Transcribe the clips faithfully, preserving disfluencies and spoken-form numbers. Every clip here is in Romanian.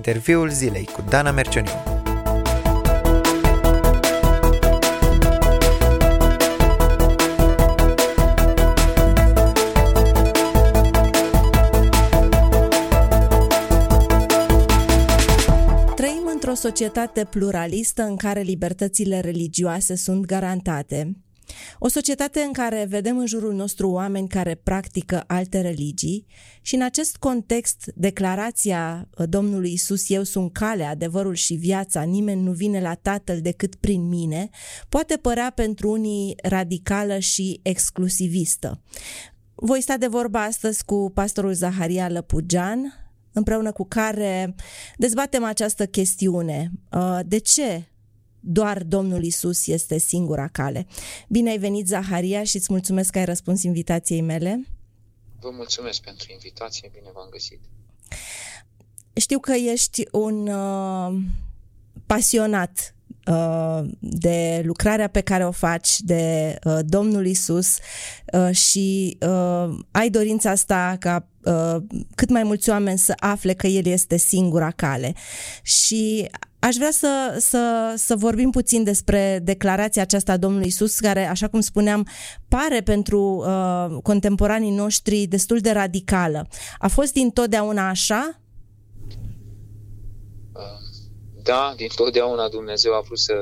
interviul zilei cu Dana Mercioniu. Trăim într-o societate pluralistă în care libertățile religioase sunt garantate. O societate în care vedem în jurul nostru oameni care practică alte religii și în acest context declarația Domnului Iisus, eu sunt calea, adevărul și viața, nimeni nu vine la Tatăl decât prin mine, poate părea pentru unii radicală și exclusivistă. Voi sta de vorbă astăzi cu pastorul Zaharia Lapugean, împreună cu care dezbatem această chestiune. De ce doar Domnul Iisus este singura cale? Bine ai venit, Zaharia, și îți mulțumesc că ai răspuns invitației mele. Vă mulțumesc pentru invitație, bine v-am găsit. Știu că ești un uh, pasionat uh, de lucrarea pe care o faci, de uh, Domnul Iisus uh, și uh, ai dorința asta ca uh, cât mai mulți oameni să afle că El este singura cale. Și aș vrea să, să, să vorbim puțin despre declarația aceasta a Domnului Iisus, care, așa cum spuneam, pare pentru uh, contemporanii noștri destul de radicală. A fost dintotdeauna așa? Da, dintotdeauna Dumnezeu a vrut să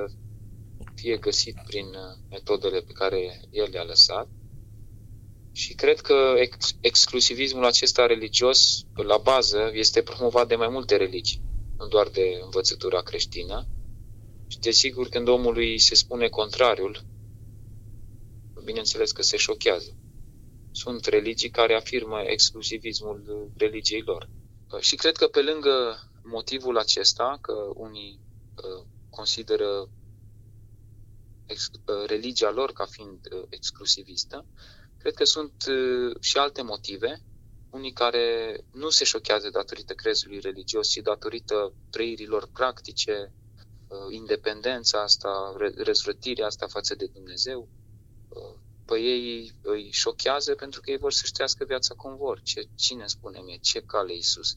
fie găsit prin metodele pe care El le-a lăsat. Și cred că ex- exclusivismul acesta religios, la bază, este promovat de mai multe religii, nu doar de învățătura creștină. Și desigur, când omului se spune contrariul, bineînțeles că se șochează. Sunt religii care afirmă exclusivismul religiei lor. Și cred că pe lângă motivul acesta, că unii consideră religia lor ca fiind exclusivistă, cred că sunt și alte motive, unii care nu se șochează datorită crezului religios, ci datorită trăirilor practice, independența asta, răzvrătirea asta față de Dumnezeu. Pe ei îi șochează pentru că ei vor să-și trăiască viața cum vor. Ce, cine spune mie? Ce cale Iisus?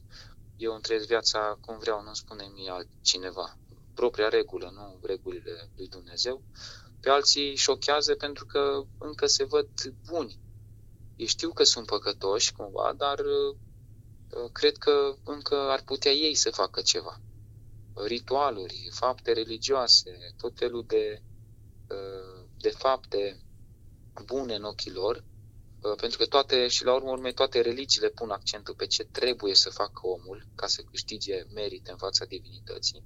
Eu îmi trăiesc viața cum vreau, nu spune mie altcineva. Propria regulă, nu regulile lui Dumnezeu. Pe alții șochează pentru că încă se văd buni. Ei știu că sunt păcătoși, cumva, dar uh, cred că încă ar putea ei să facă ceva. Ritualuri, fapte religioase, tot felul de, uh, de fapte bune în ochii lor, uh, pentru că toate, și la urmă urmei, toate religiile pun accentul pe ce trebuie să facă omul ca să câștige merite în fața divinității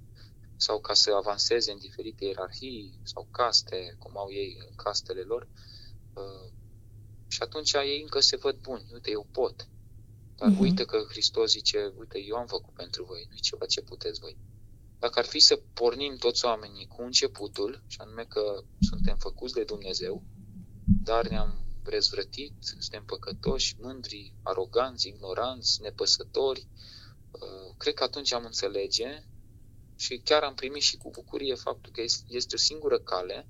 sau ca să avanseze în diferite ierarhii sau caste, cum au ei în castele lor, uh, și atunci ei încă se văd buni. Uite, eu pot. Dar uh-huh. Uite că Hristos zice, uite, eu am făcut pentru voi, nu-i ceva ce puteți voi. Dacă ar fi să pornim toți oamenii cu începutul, și anume că suntem făcuți de Dumnezeu, dar ne-am răzvrătit, suntem păcătoși, mândri, aroganți, ignoranți, nepăsători, cred că atunci am înțelege și chiar am primit și cu bucurie faptul că este o singură cale.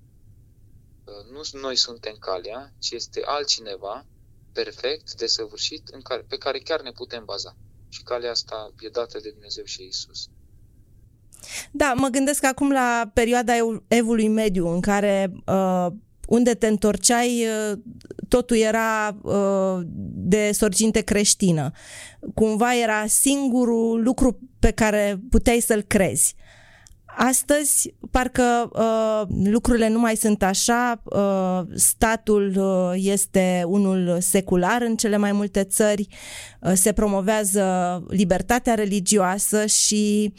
Nu noi suntem calea, ci este altcineva perfect, desăvârșit, în care, pe care chiar ne putem baza. Și calea asta e dată de Dumnezeu și Iisus. Da, mă gândesc acum la perioada Evului Mediu, în care uh, unde te întorceai, uh, totul era uh, de sorginte creștină. Cumva era singurul lucru pe care puteai să-l crezi. Astăzi, parcă uh, lucrurile nu mai sunt așa, uh, statul uh, este unul secular în cele mai multe țări, uh, se promovează libertatea religioasă și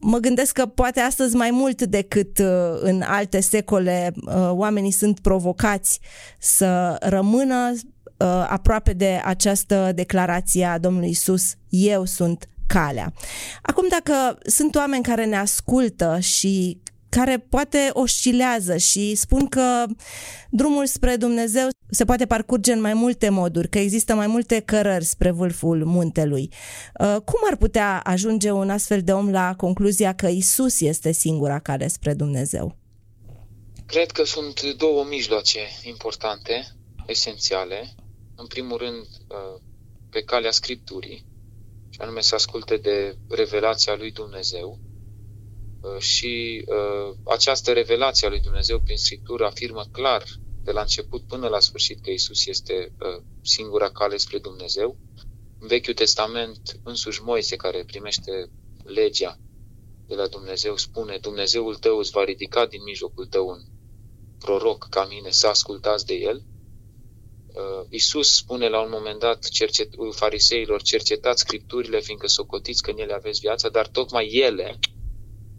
mă gândesc că poate astăzi mai mult decât uh, în alte secole uh, oamenii sunt provocați să rămână uh, aproape de această declarație a Domnului Iisus, eu sunt calea. Acum, dacă sunt oameni care ne ascultă și care poate oscilează și spun că drumul spre Dumnezeu se poate parcurge în mai multe moduri, că există mai multe cărări spre vârful muntelui, cum ar putea ajunge un astfel de om la concluzia că Iisus este singura cale spre Dumnezeu? Cred că sunt două mijloace importante, esențiale. În primul rând, pe calea Scripturii, și anume să asculte de revelația lui Dumnezeu. Și uh, această revelație a lui Dumnezeu prin Scriptură afirmă clar de la început până la sfârșit că Iisus este uh, singura cale spre Dumnezeu. În Vechiul Testament, însuși Moise, care primește legea de la Dumnezeu, spune: Dumnezeul tău îți va ridica din mijlocul tău un proroc ca mine, să ascultați de el. Uh, Iisus spune la un moment dat cercet, fariseilor: cercetați Scripturile, fiindcă socotiți că în ele aveți viața, dar tocmai ele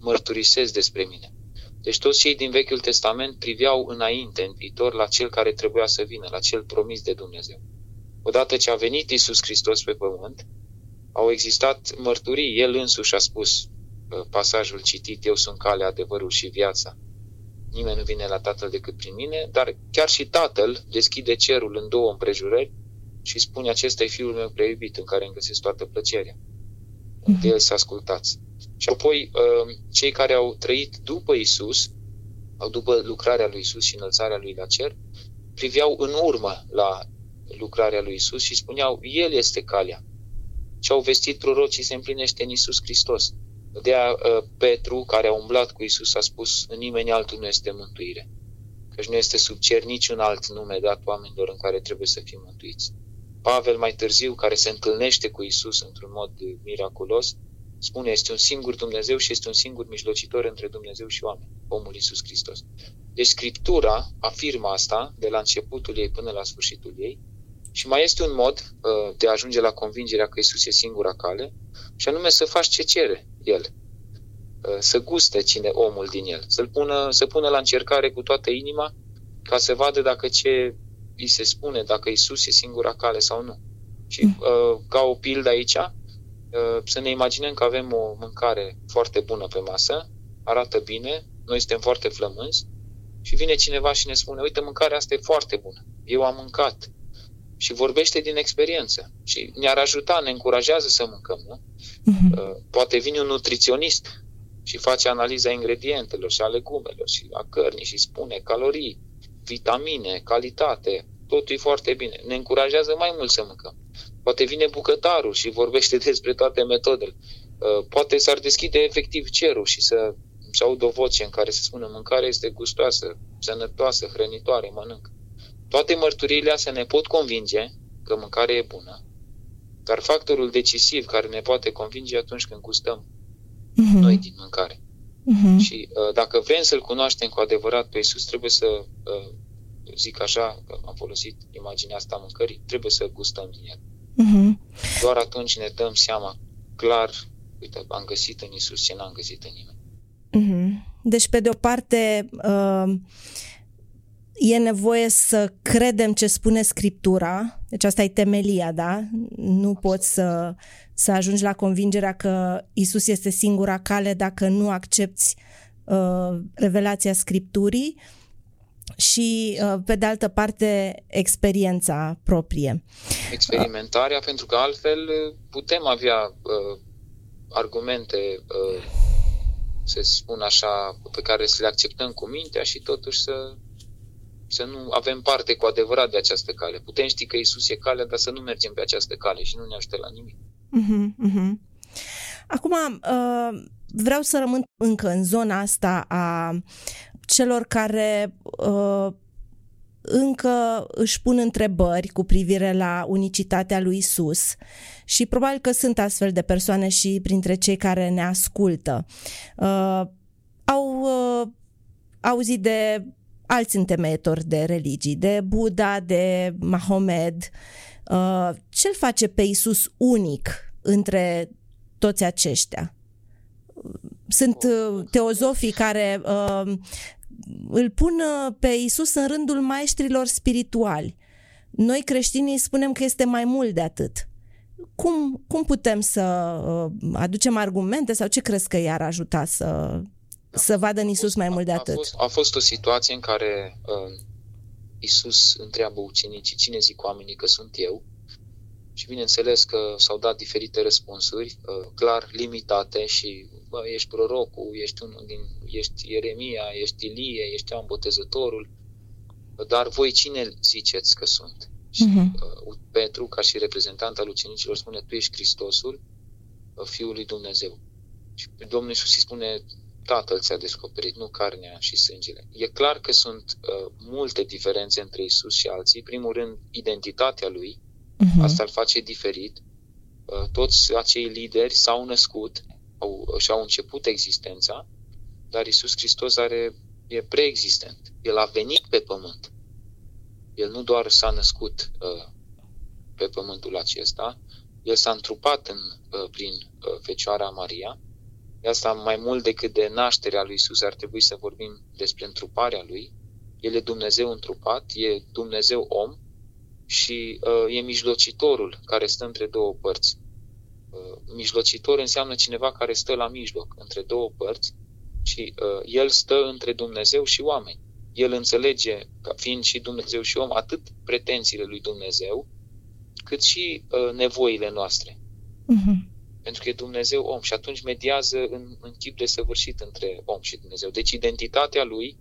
mărturisesc despre mine. Deci toți cei din Vechiul Testament priveau înainte, în viitor, la cel care trebuia să vină, la cel promis de Dumnezeu. Odată ce a venit Iisus Hristos pe pământ, au existat mărturii. El însuși a spus pasajul citit: eu sunt calea, adevărul și viața. Nimeni nu vine la Tatăl decât prin mine, dar chiar și Tatăl deschide cerul în două împrejurări și spune: acesta e Fiul meu prea iubit, în care îmi găsesc toată plăcerea. De el să ascultați. Și apoi cei care au trăit după Iisus, după lucrarea lui Iisus și înălțarea lui la cer, priveau în urmă la lucrarea lui Iisus și spuneau: el este calea. Ce au vestit prorocii se împlinește în Iisus Hristos. De aia Petru, care a umblat cu Iisus, a spus: în nimeni altul nu este mântuire, căci nu este sub cer niciun alt nume dat oamenilor în care trebuie să fim mântuiți. Pavel, mai târziu, care se întâlnește cu Iisus într-un mod miraculos, spune: este un singur Dumnezeu și este un singur mijlocitor între Dumnezeu și oameni, omul Iisus Hristos. Deci Scriptura afirmă asta de la începutul ei până la sfârșitul ei. Și mai este un mod uh, de a ajunge la convingerea că Iisus e singura cale, și anume să faci ce cere El, uh, să guste cine omul din El, să-l pună, să pună la încercare cu toată inima, ca să vadă dacă ce îi se spune, dacă Iisus e singura cale sau nu. Și uh, ca o pildă aici, să ne imaginăm că avem o mâncare foarte bună pe masă, arată bine, noi suntem foarte flămânzi și vine cineva și ne spune: uite, mâncarea asta e foarte bună, eu am mâncat, și vorbește din experiență și ne-ar ajuta, ne încurajează să mâncăm, nu? Uh-huh. Poate vine un nutriționist și face analiza ingredientelor și a legumelor și a cărnii și spune calorii, vitamine, calitate, totul e foarte bine, ne încurajează mai mult să mâncăm. Poate vine bucătarul și vorbește despre toate metodele. Poate s-ar deschide efectiv cerul și să aud o voce în care se spune: mâncarea este gustoasă, sănătoasă, hrănitoare, mănânc. Toate mărturiile astea ne pot convinge că mâncarea e bună, dar factorul decisiv care ne poate convinge atunci când gustăm uh-huh. noi din mâncare. Uh-huh. Și dacă vrem să-L cunoaștem cu adevărat pe Iisus, trebuie să, zic așa, că am folosit imaginea asta mâncării, trebuie să gustăm din el. Uhum. Doar atunci ne dăm seama clar, uite, am găsit în Iisus ce n-am găsit în nimeni. Uhum. Deci, pe de o parte, uh, e nevoie să credem ce spune Scriptura, deci asta e temelia, da? Nu Absolut. Poți să, să ajungi la convingerea că Iisus este singura cale dacă nu accepți uh, revelația Scripturii și, pe de altă parte, experiența proprie. Experimentarea, uh. pentru că altfel putem avea uh, argumente, uh, să spun așa, pe care să le acceptăm cu mintea și totuși să, să nu avem parte cu adevărat de această cale. Putem ști că Iisus e calea, dar să nu mergem pe această cale și nu ne ajută la nimic. Uh-huh, uh-huh. Acum, uh, vreau să rămân încă în zona asta a celor care uh, încă își pun întrebări cu privire la unicitatea lui Isus și probabil că sunt astfel de persoane și printre cei care ne ascultă. Uh, au uh, auzit de alți întemeietori de religii, de Buddha, de Mahomed. Uh, ce-l face pe Isus unic între toți aceștia? Sunt uh, teozofii care uh, îl pun pe Iisus în rândul maestrilor spirituali. Noi creștinii spunem că este mai mult de atât. Cum, cum putem să aducem argumente sau ce crezi că i-ar ajuta să, da, să vadă în Iisus mai mult de atât? A fost, a fost o situație în care uh, Iisus întreabă ucenicii: cine zic oamenii că sunt eu? Și bineînțeles că s-au dat diferite răspunsuri, uh, clar limitate și: bă, ești prorocul, ești, un, din, ești Ieremia, ești Ilie, ești Ioan Botezătorul, dar voi cine ziceți că sunt? Uh-huh. Și uh, Petru, ca și reprezentant al ucenicilor, spune: tu ești Hristosul, Fiul lui Dumnezeu. Și pe Domnul Iisus îi spune, Tatăl ți-a descoperit, nu carnea și sângele. E clar că sunt uh, multe diferențe între Iisus și alții. Primul rând, identitatea lui, uh-huh. asta îl face diferit. Uh, toți acei lideri s-au născut au, și-au început existența, dar Iisus Hristos are, e preexistent. El a venit pe pământ. El nu doar s-a născut uh, pe pământul acesta, el s-a întrupat în, uh, prin uh, Fecioara Maria. De asta, mai mult decât de nașterea lui Iisus, ar trebui să vorbim despre întruparea lui. El e Dumnezeu întrupat, e Dumnezeu om și uh, e mijlocitorul care stă între două părți. Uh, mijlocitor înseamnă cineva care stă la mijloc, între două părți, și uh, el stă între Dumnezeu și oameni. El înțelege, ca fiind și Dumnezeu și om, atât pretențiile lui Dumnezeu, cât și uh, nevoile noastre. Mhm. Pentru că e Dumnezeu om și atunci mediază în, în chip desăvârșit între om și Dumnezeu. Deci identitatea lui,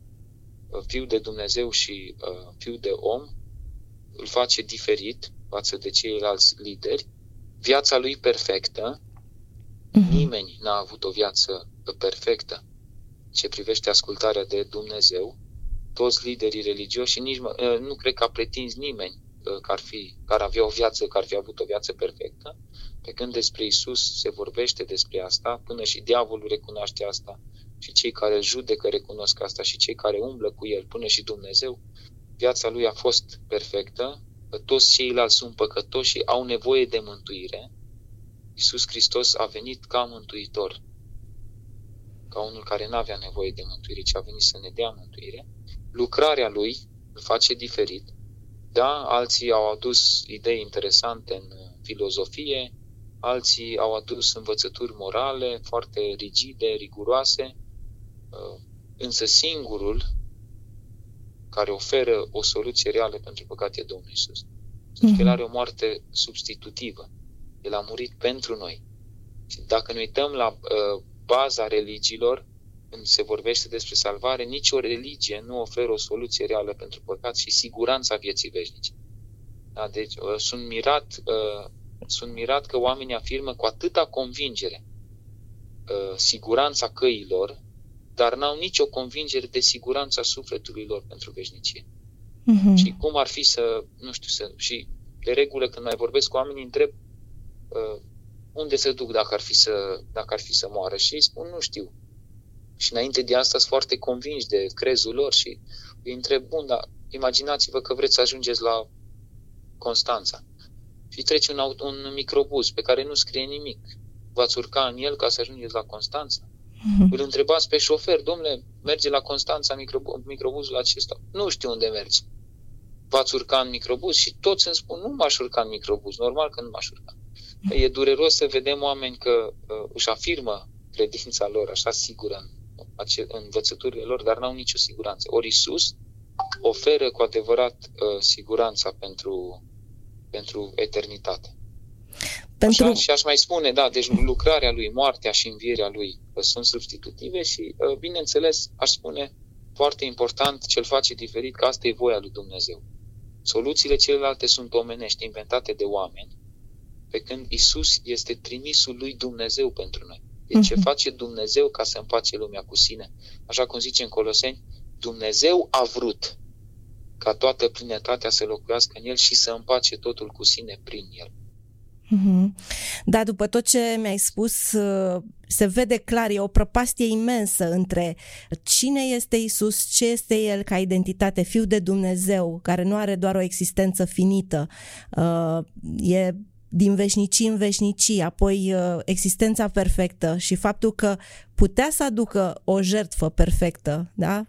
fiul de Dumnezeu și uh, fiul de om, îl face diferit față de ceilalți lideri. Viața lui perfectă, mm-hmm. nimeni n-a avut o viață perfectă ce privește ascultarea de Dumnezeu. Toți liderii religioși și nici mă, uh, nu cred că a pretins nimeni uh, că ar fi, că ar avea o viață, că ar fi avut o viață perfectă. Pe când despre Iisus se vorbește despre asta, până și diavolul recunoaște asta, și cei care îl judecă recunosc asta, și cei care umblă cu el, până și Dumnezeu, viața lui a fost perfectă, că toți ceilalți sunt păcătoși și au nevoie de mântuire. Iisus Hristos a venit ca mântuitor, ca unul care n-avea nevoie de mântuire, ci a venit să ne dea mântuire. Lucrarea lui îl face diferit. Da, alții au adus idei interesante în filozofie, alții au adus învățături morale foarte rigide, riguroase, însă singurul care oferă o soluție reală pentru păcat e Domnul Iisus. Pentru că El are o moarte substitutivă. El a murit pentru noi. Și dacă ne uităm la uh, baza religiilor, când se vorbește despre salvare, nicio religie nu oferă o soluție reală pentru păcat și siguranța vieții veșnice. Da, deci uh, sunt mirat... Uh, Sunt mirat că oamenii afirmă cu atâta convingere uh, siguranța căilor, dar n-au nicio convingere de siguranța sufletului lor pentru veșnicie. Mm-hmm. Și cum ar fi să, nu știu, să, și de regulă când mai vorbesc cu oamenii, întreb uh, unde se duc dacă ar fi să, dacă ar fi să moară, și ei spun nu știu. Și înainte de asta sunt foarte convinși de crezul lor și îi întreb, bun, dar imaginați-vă că vreți să ajungeți la Constanța. Și trece un, aut- un microbus pe care nu scrie nimic. V-ați urca în el ca să ajungeți la Constanța? Mm-hmm. Îl întrebați pe șofer, domnule, merge la Constanța microb- microbuzul acesta? Nu știu unde merge. V-ați urca în microbuz? Și toți îmi spun, nu m-aș urca în microbuz, normal că nu m-aș urca. Mm-hmm. E dureros să vedem oameni că uh, își afirmă credința lor, așa sigură în, în învățăturile lor, dar n-au nicio siguranță. Ori Iisus oferă cu adevărat uh, siguranța pentru... pentru eternitate. Pentru... Așa, și aș mai spune, da, deci lucrarea lui, moartea și învierea lui sunt substitutive și, bineînțeles, aș spune, foarte important, ce-l face diferit, că asta e voia lui Dumnezeu. Soluțiile celelalte sunt omenești, inventate de oameni, pe când Iisus este trimisul lui Dumnezeu pentru noi. Deci ce face Dumnezeu ca să împace lumea cu sine. Așa cum zice în Coloseni, Dumnezeu a vrut ca toată plinătatea să locuiască în el și să împace totul cu sine prin el. Da, după tot ce mi-ai spus, se vede clar, e o prăpastie imensă între cine este Iisus, ce este El ca identitate, Fiul de Dumnezeu, care nu are doar o existență finită, e din veșnicii în veșnicii, apoi existența perfectă și faptul că putea să aducă o jertfă perfectă, da?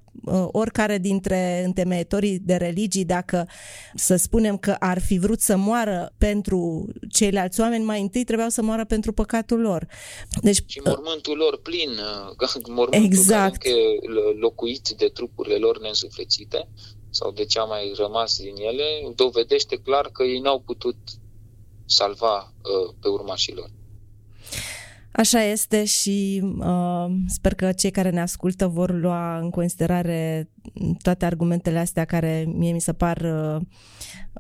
Oricare dintre întemeietorii de religii, dacă să spunem că ar fi vrut să moară pentru ceilalți oameni, mai întâi trebuiau să moară pentru păcatul lor. Deci, și mormântul lor plin, mormântul exact. Care încă locuit de trupurile lor neînsuflețite sau de ce a mai rămas din ele, dovedește clar că ei n-au putut salva uh, pe urmașilor. Așa este și uh, sper că cei care ne ascultă vor lua în considerare toate argumentele astea care mie mi se par uh,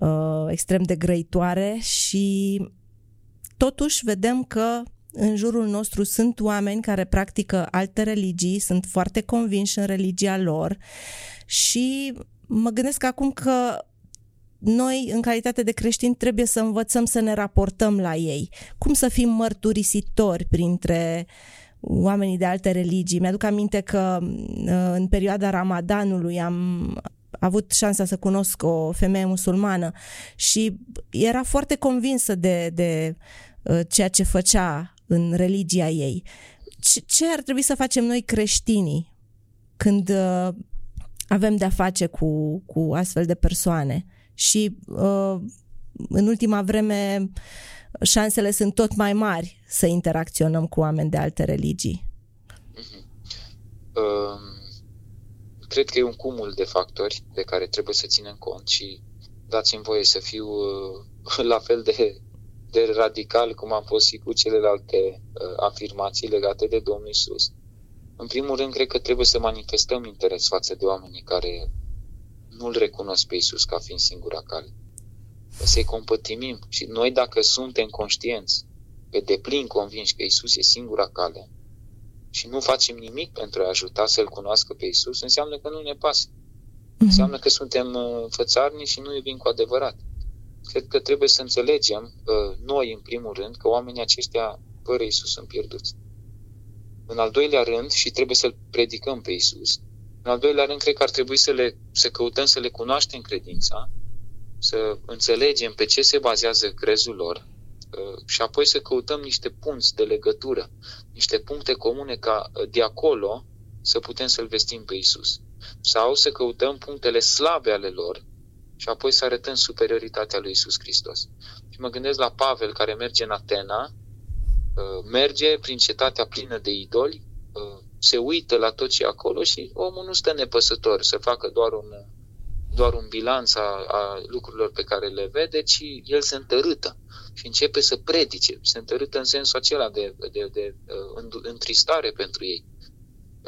uh, extrem de grăitoare și totuși vedem că în jurul nostru sunt oameni care practică alte religii, sunt foarte convinși în religia lor și mă gândesc acum că noi, în calitate de creștini, trebuie să învățăm să ne raportăm la ei. Cum să fim mărturisitori printre oamenii de alte religii? Mi-aduc aminte că în perioada Ramadanului am avut șansa să cunosc o femeie musulmană și era foarte convinsă de, de ceea ce făcea în religia ei. Ce ar trebui să facem noi creștinii când avem de-a face cu, cu astfel de persoane? Și uh, în ultima vreme șansele sunt tot mai mari să interacționăm cu oameni de alte religii. Uh-huh. Uh, cred că e un cumul de factori de care trebuie să ținem cont și dați-mi voie să fiu uh, la fel de, de radical cum am fost și cu celelalte uh, afirmații legate de Domnul Iisus. În primul rând, cred că trebuie să manifestăm interes față de oamenii care nu-L recunosc pe Iisus ca fiind singura cale. Să-i compătimim. Și noi, dacă suntem conștienți, pe deplin convinși că Iisus e singura cale și nu facem nimic pentru a ajuta să-L cunoască pe Iisus, înseamnă că nu ne pasă. Înseamnă că suntem fățarni și nu iubim cu adevărat. Cred că trebuie să înțelegem noi, în primul rând, că oamenii aceștia fără Iisus sunt pierduți. În al doilea rând, și trebuie să-L predicăm pe Iisus, în al doilea rând, cred că ar trebui să, le, să căutăm să le cunoaștem credința, să înțelegem pe ce se bazează crezul lor și apoi să căutăm niște punți de legătură, niște puncte comune ca de acolo să putem să-L vestim pe Iisus. Sau să căutăm punctele slabe ale lor și apoi să arătăm superioritatea lui Iisus Hristos. Și mă gândesc la Pavel, care merge în Atena, merge prin cetatea plină de idoli, se uită la tot ce e acolo și omul nu stă nepăsător să facă doar un, doar un bilanț a, a lucrurilor pe care le vede, ci el se întărâtă și începe să predice. Se întărâtă în sensul acela de, de, de întristare pentru ei.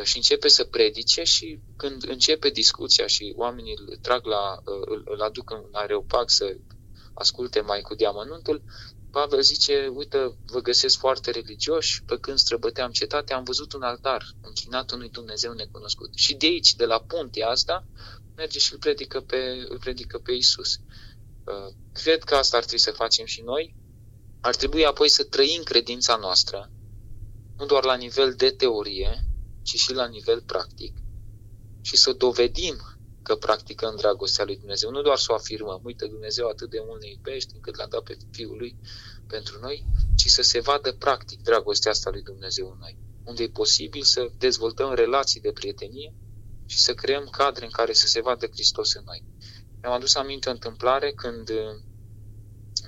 Și începe să predice și când începe discuția și oamenii îl trag la, îl, îl aduc în areopag să asculte mai cu deamănuntul, Pavel zice, uite, vă găsesc foarte religioși, pe când străbăteam cetatea, am văzut un altar închinat unui Dumnezeu necunoscut. Și de aici, de la puntea asta, merge și îl predică pe, îl predică pe Iisus. Cred că asta ar trebui să facem și noi. Ar trebui apoi să trăim credința noastră, nu doar la nivel de teorie, ci și la nivel practic. Și să dovedim că practicăm dragostea lui Dumnezeu. Nu doar să o afirmăm, uite, Dumnezeu atât de mult ne iubește încât l-a dat pe Fiul Lui pentru noi, ci să se vadă practic dragostea asta lui Dumnezeu în noi. Unde e posibil să dezvoltăm relații de prietenie și să creăm cadre în care să se vadă Hristos în noi. Mi-am adus aminte o întâmplare când,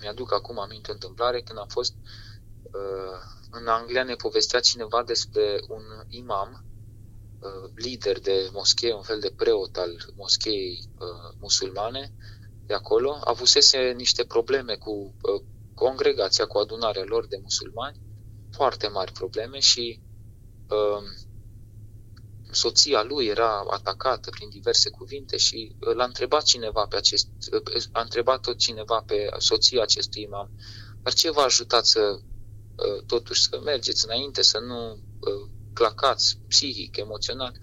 mi-aduc acum aminte o întâmplare când am fost în Anglia, ne povestea cineva despre un imam, lider de moschee, un fel de preot al moscheei uh, musulmane de acolo, avusese niște probleme cu uh, congregația, cu adunarea lor de musulmani, foarte mari probleme și uh, soția lui era atacată prin diverse cuvinte și l-a întrebat cineva pe acest, uh, a întrebat-o cineva pe soția acestui imam, dar ce v-a ajutat să uh, totuși să mergeți înainte, să nu uh, clacați, psihic, emoțional.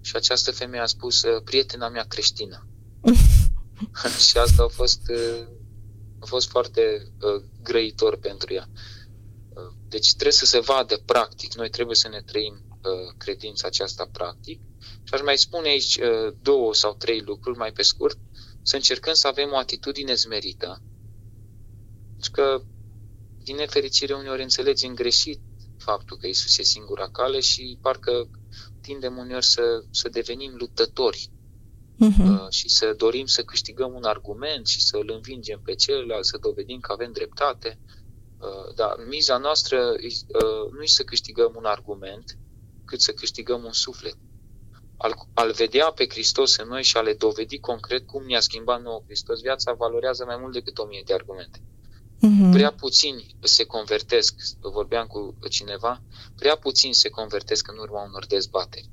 Și această femeie a spus, prietena mea creștină. Și asta a fost, a fost foarte grăitor pentru ea. Deci trebuie să se vadă practic. Noi trebuie să ne trăim credința aceasta practic. Și aș mai spune aici două sau trei lucruri, mai pe scurt. Să încercăm să avem o atitudine zmerită. Pentru că, din nefericire, uneori înțelegem greșit faptul că Iisus e singura cale și parcă tindem uneori să, să devenim luptători uh-huh. și să dorim să câștigăm un argument și să îl învingem pe celălalt, să dovedim că avem dreptate. Dar miza noastră nu e să câștigăm un argument, cât să câștigăm un suflet. Al, al vedea pe Hristos în noi și a le dovedi concret cum ne-a schimbat nouă Hristos viața valorează mai mult decât o mie de argumente. Prea puțini se convertesc, vorbeam cu cineva, prea puțini se convertesc în urma unor dezbateri.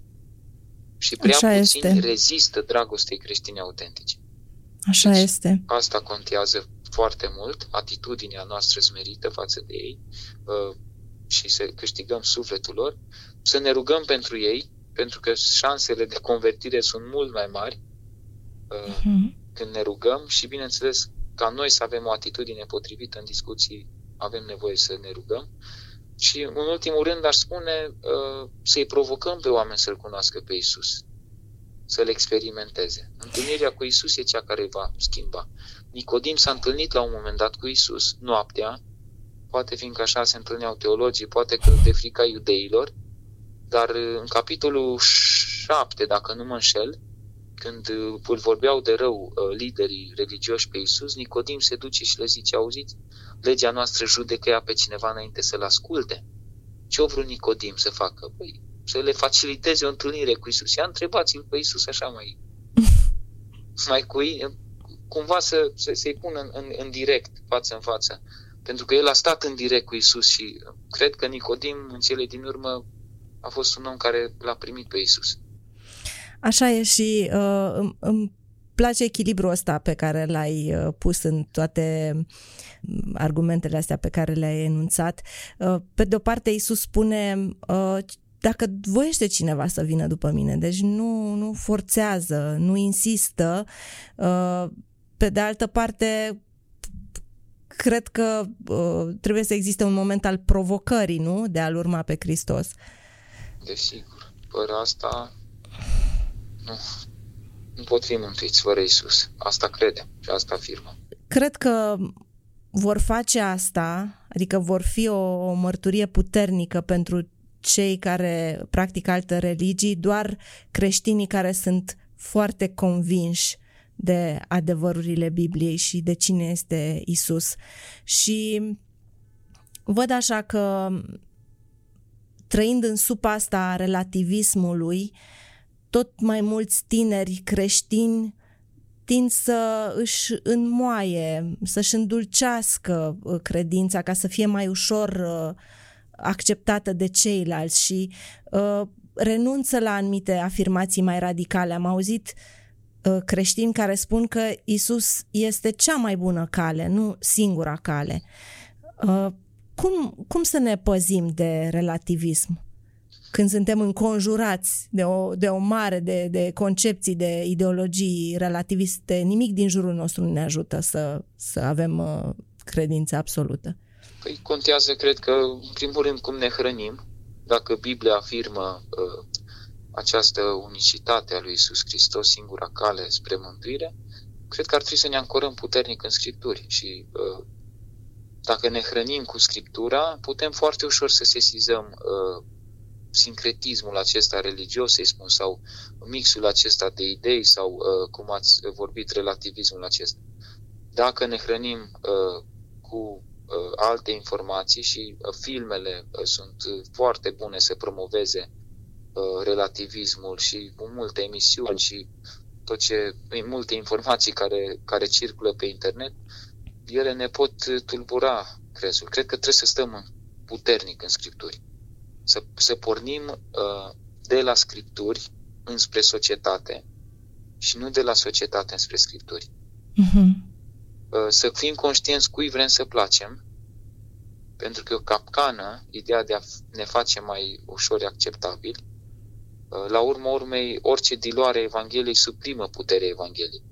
Și prea Așa puțini este. rezistă dragostei creștine autentice. Așa deci, este. Asta contează foarte mult, atitudinea noastră zmerită față de ei, și să câștigăm sufletul lor, să ne rugăm pentru ei, pentru că șansele de convertire sunt mult mai mari uh, uh-huh. când ne rugăm și, bineînțeles, ca noi să avem o atitudine potrivită în discuții, avem nevoie să ne rugăm. Și, în ultimul rând, aș spune uh, să-i provocăm pe oameni să-L cunoască pe Iisus, să-L experimenteze. Întâlnirea cu Iisus e cea care va schimba. Nicodim s-a întâlnit la un moment dat cu Iisus, noaptea, poate fiindcă așa se întâlneau teologii, poate că de frica iudeilor, dar în capitolul șapte, dacă nu mă înșel, când îl vorbeau de rău liderii religioși pe Iisus, Nicodim se duce și le zice, auziți, legea noastră judecă ea pe cineva înainte să-l asculte. Ce-o vreun Nicodim să facă? Păi, să le faciliteze o întâlnire cu Iisus. Ia întrebați-l pe Iisus așa mai, mai cu ei, cumva să, să, să-i pună în, în, în direct, față în față. Pentru că el a stat în direct cu Iisus și cred că Nicodim, în cele din urmă, a fost un om care l-a primit pe Iisus. Așa e și uh, îmi, îmi place echilibrul ăsta pe care l-ai pus în toate argumentele astea pe care le-ai enunțat. Uh, pe de o parte, Iisus spune, uh, dacă voiește cineva să vină după mine, deci nu, nu forțează, nu insistă. Uh, pe de altă parte, cred că uh, trebuie să existe un moment al provocării, nu? De a-L urma pe Hristos. Desigur, fără asta nu, nu pot fi mântuiți fără Iisus. Asta credem și asta afirmăm. Cred că vor face asta, adică vor fi o, o mărturie puternică pentru cei care practică alte religii, doar creștinii care sunt foarte convinși de adevărurile Bibliei și de cine este Iisus. Și văd așa că trăind în supa asta a relativismului, tot mai mulți tineri creștini tind să își înmoaie, să-și îndulcească credința ca să fie mai ușor acceptată de ceilalți și uh, renunță la anumite afirmații mai radicale. Am auzit uh, creștini care spun că Iisus este cea mai bună cale, nu singura cale. Uh, cum, cum să ne păzim de relativism când suntem înconjurați de o, de o mare, de, de concepții, de ideologii relativiste? Nimic din jurul nostru nu ne ajută să, să avem uh, credință absolută. Păi contează, cred că, în primul rând, cum ne hrănim. Dacă Biblia afirmă uh, această unicitate a lui Iisus Hristos, singura cale spre mântuire, cred că ar trebui să ne ancorăm puternic în Scripturi. Și uh, dacă ne hrănim cu Scriptura, putem foarte ușor să sesizăm uh, sincretismul acesta religios, să-i spun, sau mixul acesta de idei, sau, uh, cum ați vorbit, relativismul acesta. Dacă ne hrănim uh, cu alte informații și filmele sunt foarte bune să promoveze relativismul și cu multe emisiuni și tot ce, multe informații care, care circulă pe internet, ele ne pot tulbura crezul. Cred că trebuie să stăm puternic în Scripturi, să, să pornim de la Scripturi înspre societate și nu de la societate înspre Scripturi. Mhm. Să fim conștienți cui vrem să placem, pentru că e o capcană, ideea de a ne face mai ușor acceptabil. La urma urmei, orice diluare a Evangheliei suprimă puterea Evangheliei.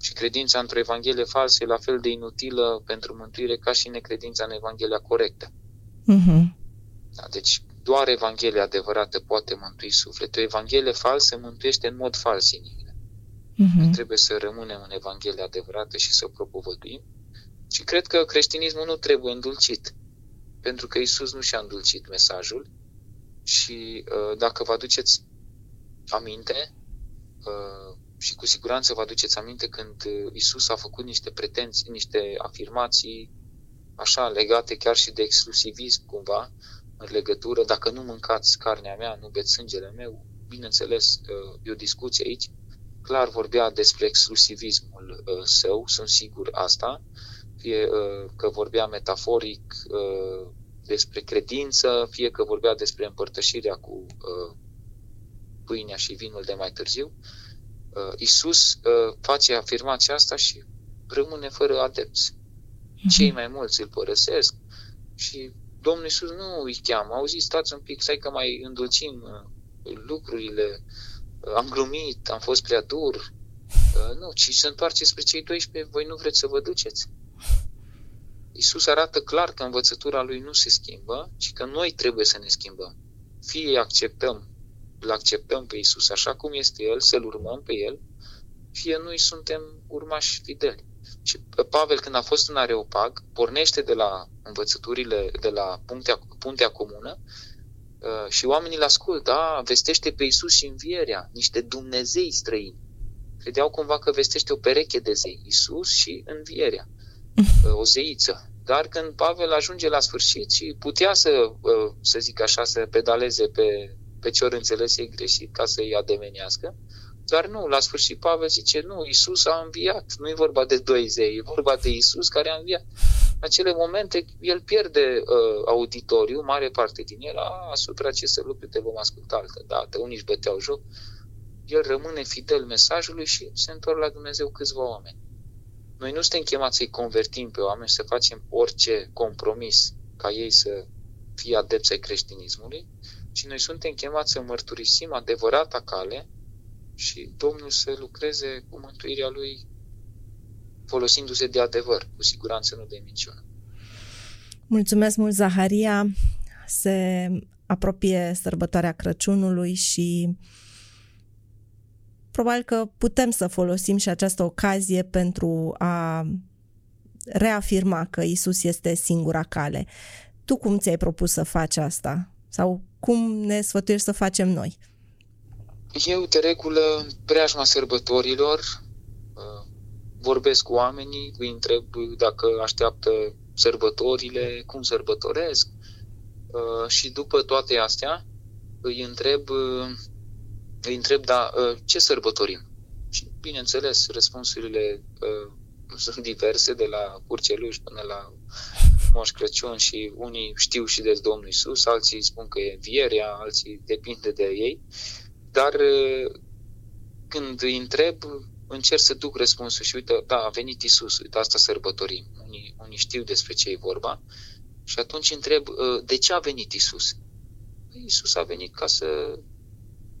Și credința într-o Evanghelie falsă e la fel de inutilă pentru mântuire ca și necredința în Evanghelia corectă. Uh-huh. Da, deci doar Evanghelia adevărată poate mântui sufletul. O Evanghelie falsă mântuiește în mod fals inimii. Uhum. Trebuie să rămânem în Evanghelia adevărată și să o propovăduim. Și cred că creștinismul nu trebuie îndulcit, pentru că Iisus nu și-a îndulcit mesajul. Și dacă vă aduceți aminte, și cu siguranță vă aduceți aminte când Iisus a făcut niște pretenții, niște afirmații așa legate chiar și de exclusivism cumva, în legătură, dacă nu mâncați carnea mea, nu beți sângele meu, bineînțeles, e o discuție aici. Clar vorbea despre exclusivismul uh, său, sunt sigur asta, fie uh, că vorbea metaforic uh, despre credință, fie că vorbea despre împărtășirea cu uh, pâinea și vinul de mai târziu. Uh, Iisus uh, face afirmația asta și rămâne fără adepți. Cei mai mulți îl părăsesc și Domnul Iisus nu îi cheamă. Auzi, stați un pic, stai că mai îndulcim lucrurile, am glumit, am fost prea dur. Nu, ci să întoarceți spre cei doisprezece, voi nu vreți să vă duceți. Iisus arată clar că învățătura lui nu se schimbă, ci că noi trebuie să ne schimbăm. Fie acceptăm, îl acceptăm pe Iisus așa cum este El, să-L urmăm pe El, fie noi suntem urmași fideli. Și Pavel, când a fost în Areopag, pornește de la învățăturile, de la Puntea, puntea Comună și oamenii îl ascultă, a, vestește pe Iisus și învierea, niște Dumnezei străini. Credeau cumva că vestește o pereche de zei, Iisus și învierea, o zeiță. Dar când Pavel ajunge la sfârșit și putea să, să zic așa, să pedaleze pe, pe ce ori înțeles ei greșit ca să-i ademenească, dar nu, la sfârșit Pavel zice, nu, Iisus a înviat, nu e vorba de doi zei, e vorba de Iisus care a înviat. În acele momente el pierde uh, auditoriu, mare parte din el, a, asupra acestor lucruri te vom asculta altă dată, unii își băteau joc, el rămâne fidel mesajului și se întorc la Dumnezeu câțiva oameni. Noi nu suntem chemați să-i convertim pe oameni, să facem orice compromis ca ei să fie adepți ai creștinismului, ci noi suntem chemați să mărturisim adevărata cale și Domnul să lucreze cu mântuirea Lui folosindu-se de adevăr, cu siguranță nu de minciună. Mulțumesc mult, Zaharia! Se apropie sărbătoarea Crăciunului și probabil că putem să folosim și această ocazie pentru a reafirma că Iisus este singura cale. Tu cum ți-ai propus să faci asta? Sau cum ne sfătuiești să facem noi? Eu, de regulă, în preajma sărbătorilor, vorbesc cu oamenii, îi întreb dacă așteaptă sărbătorile, cum sărbătoresc și după toate astea îi întreb, îi întreb da, ce sărbătorim? Și, bineînțeles, răspunsurile sunt diverse, de la Curceluș până la Moș Crăciun și unii știu și de Domnul Iisus, alții spun că e învierea, alții depinde de ei. Dar când îi întreb, încerc să duc răspunsul și uite, da, a venit Iisus, uite, asta sărbătorim. Unii, unii știu despre ce e vorba și atunci întreb, de ce a venit Iisus? Iisus a venit ca să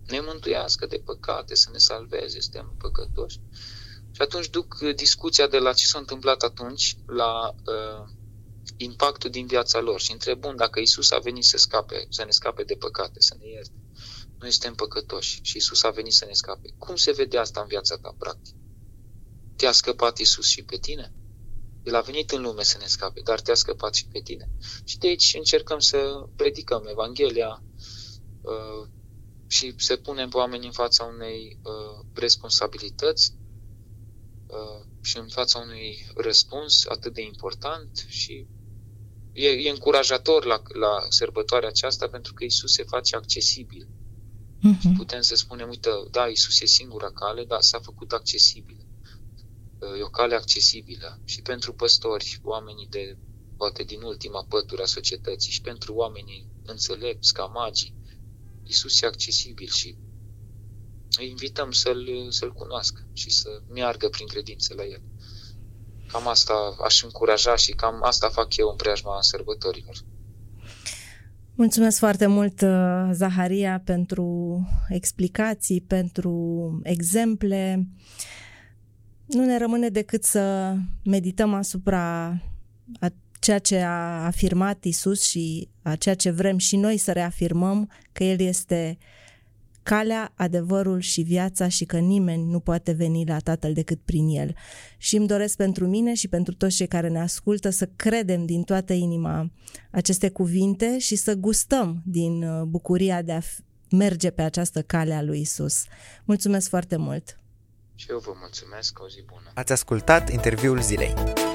ne mântuiască de păcate, să ne salveze, suntem păcătoși. Și atunci duc discuția de la ce s-a întâmplat atunci la uh, impactul din viața lor și întreb, bun, dacă Iisus a venit să scape, să ne scape de păcate, să ne ierte, noi suntem păcătoși și Iisus a venit să ne scape. Cum se vede asta în viața ta, practic? Te-a scăpat Iisus și pe tine? El a venit în lume să ne scape, dar te-a scăpat și pe tine. Și de aici încercăm să predicăm Evanghelia uh, și să punem pe oameni în fața unei uh, responsabilități uh, și în fața unui răspuns atât de important și e, e încurajator la, la sărbătoarea aceasta pentru că Iisus se face accesibil. Și putem să spunem, uite, da, Iisus e singura cale, dar s-a făcut accesibil. E o cale accesibilă și pentru păstori, oamenii de, poate din ultima pătură a societății și pentru oamenii înțelepți, ca magii, Iisus e accesibil și îi invităm să-L, să-L cunoască și să meargă prin credință la El. Cam asta aș încuraja și cam asta fac eu în preajma sărbătorilor. Mulțumesc foarte mult, Zaharia, pentru explicații, pentru exemple. Nu ne rămâne decât să medităm asupra a ceea ce a afirmat Iisus și a ceea ce vrem și noi să reafirmăm, că El este calea, adevărul și viața și că nimeni nu poate veni la Tatăl decât prin El. Și îmi doresc pentru mine și pentru toți cei care ne ascultă să credem din toată inima aceste cuvinte și să gustăm din bucuria de a merge pe această cale a lui Iisus. Mulțumesc foarte mult! Și eu vă mulțumesc, o zi bună! Ați ascultat interviul zilei!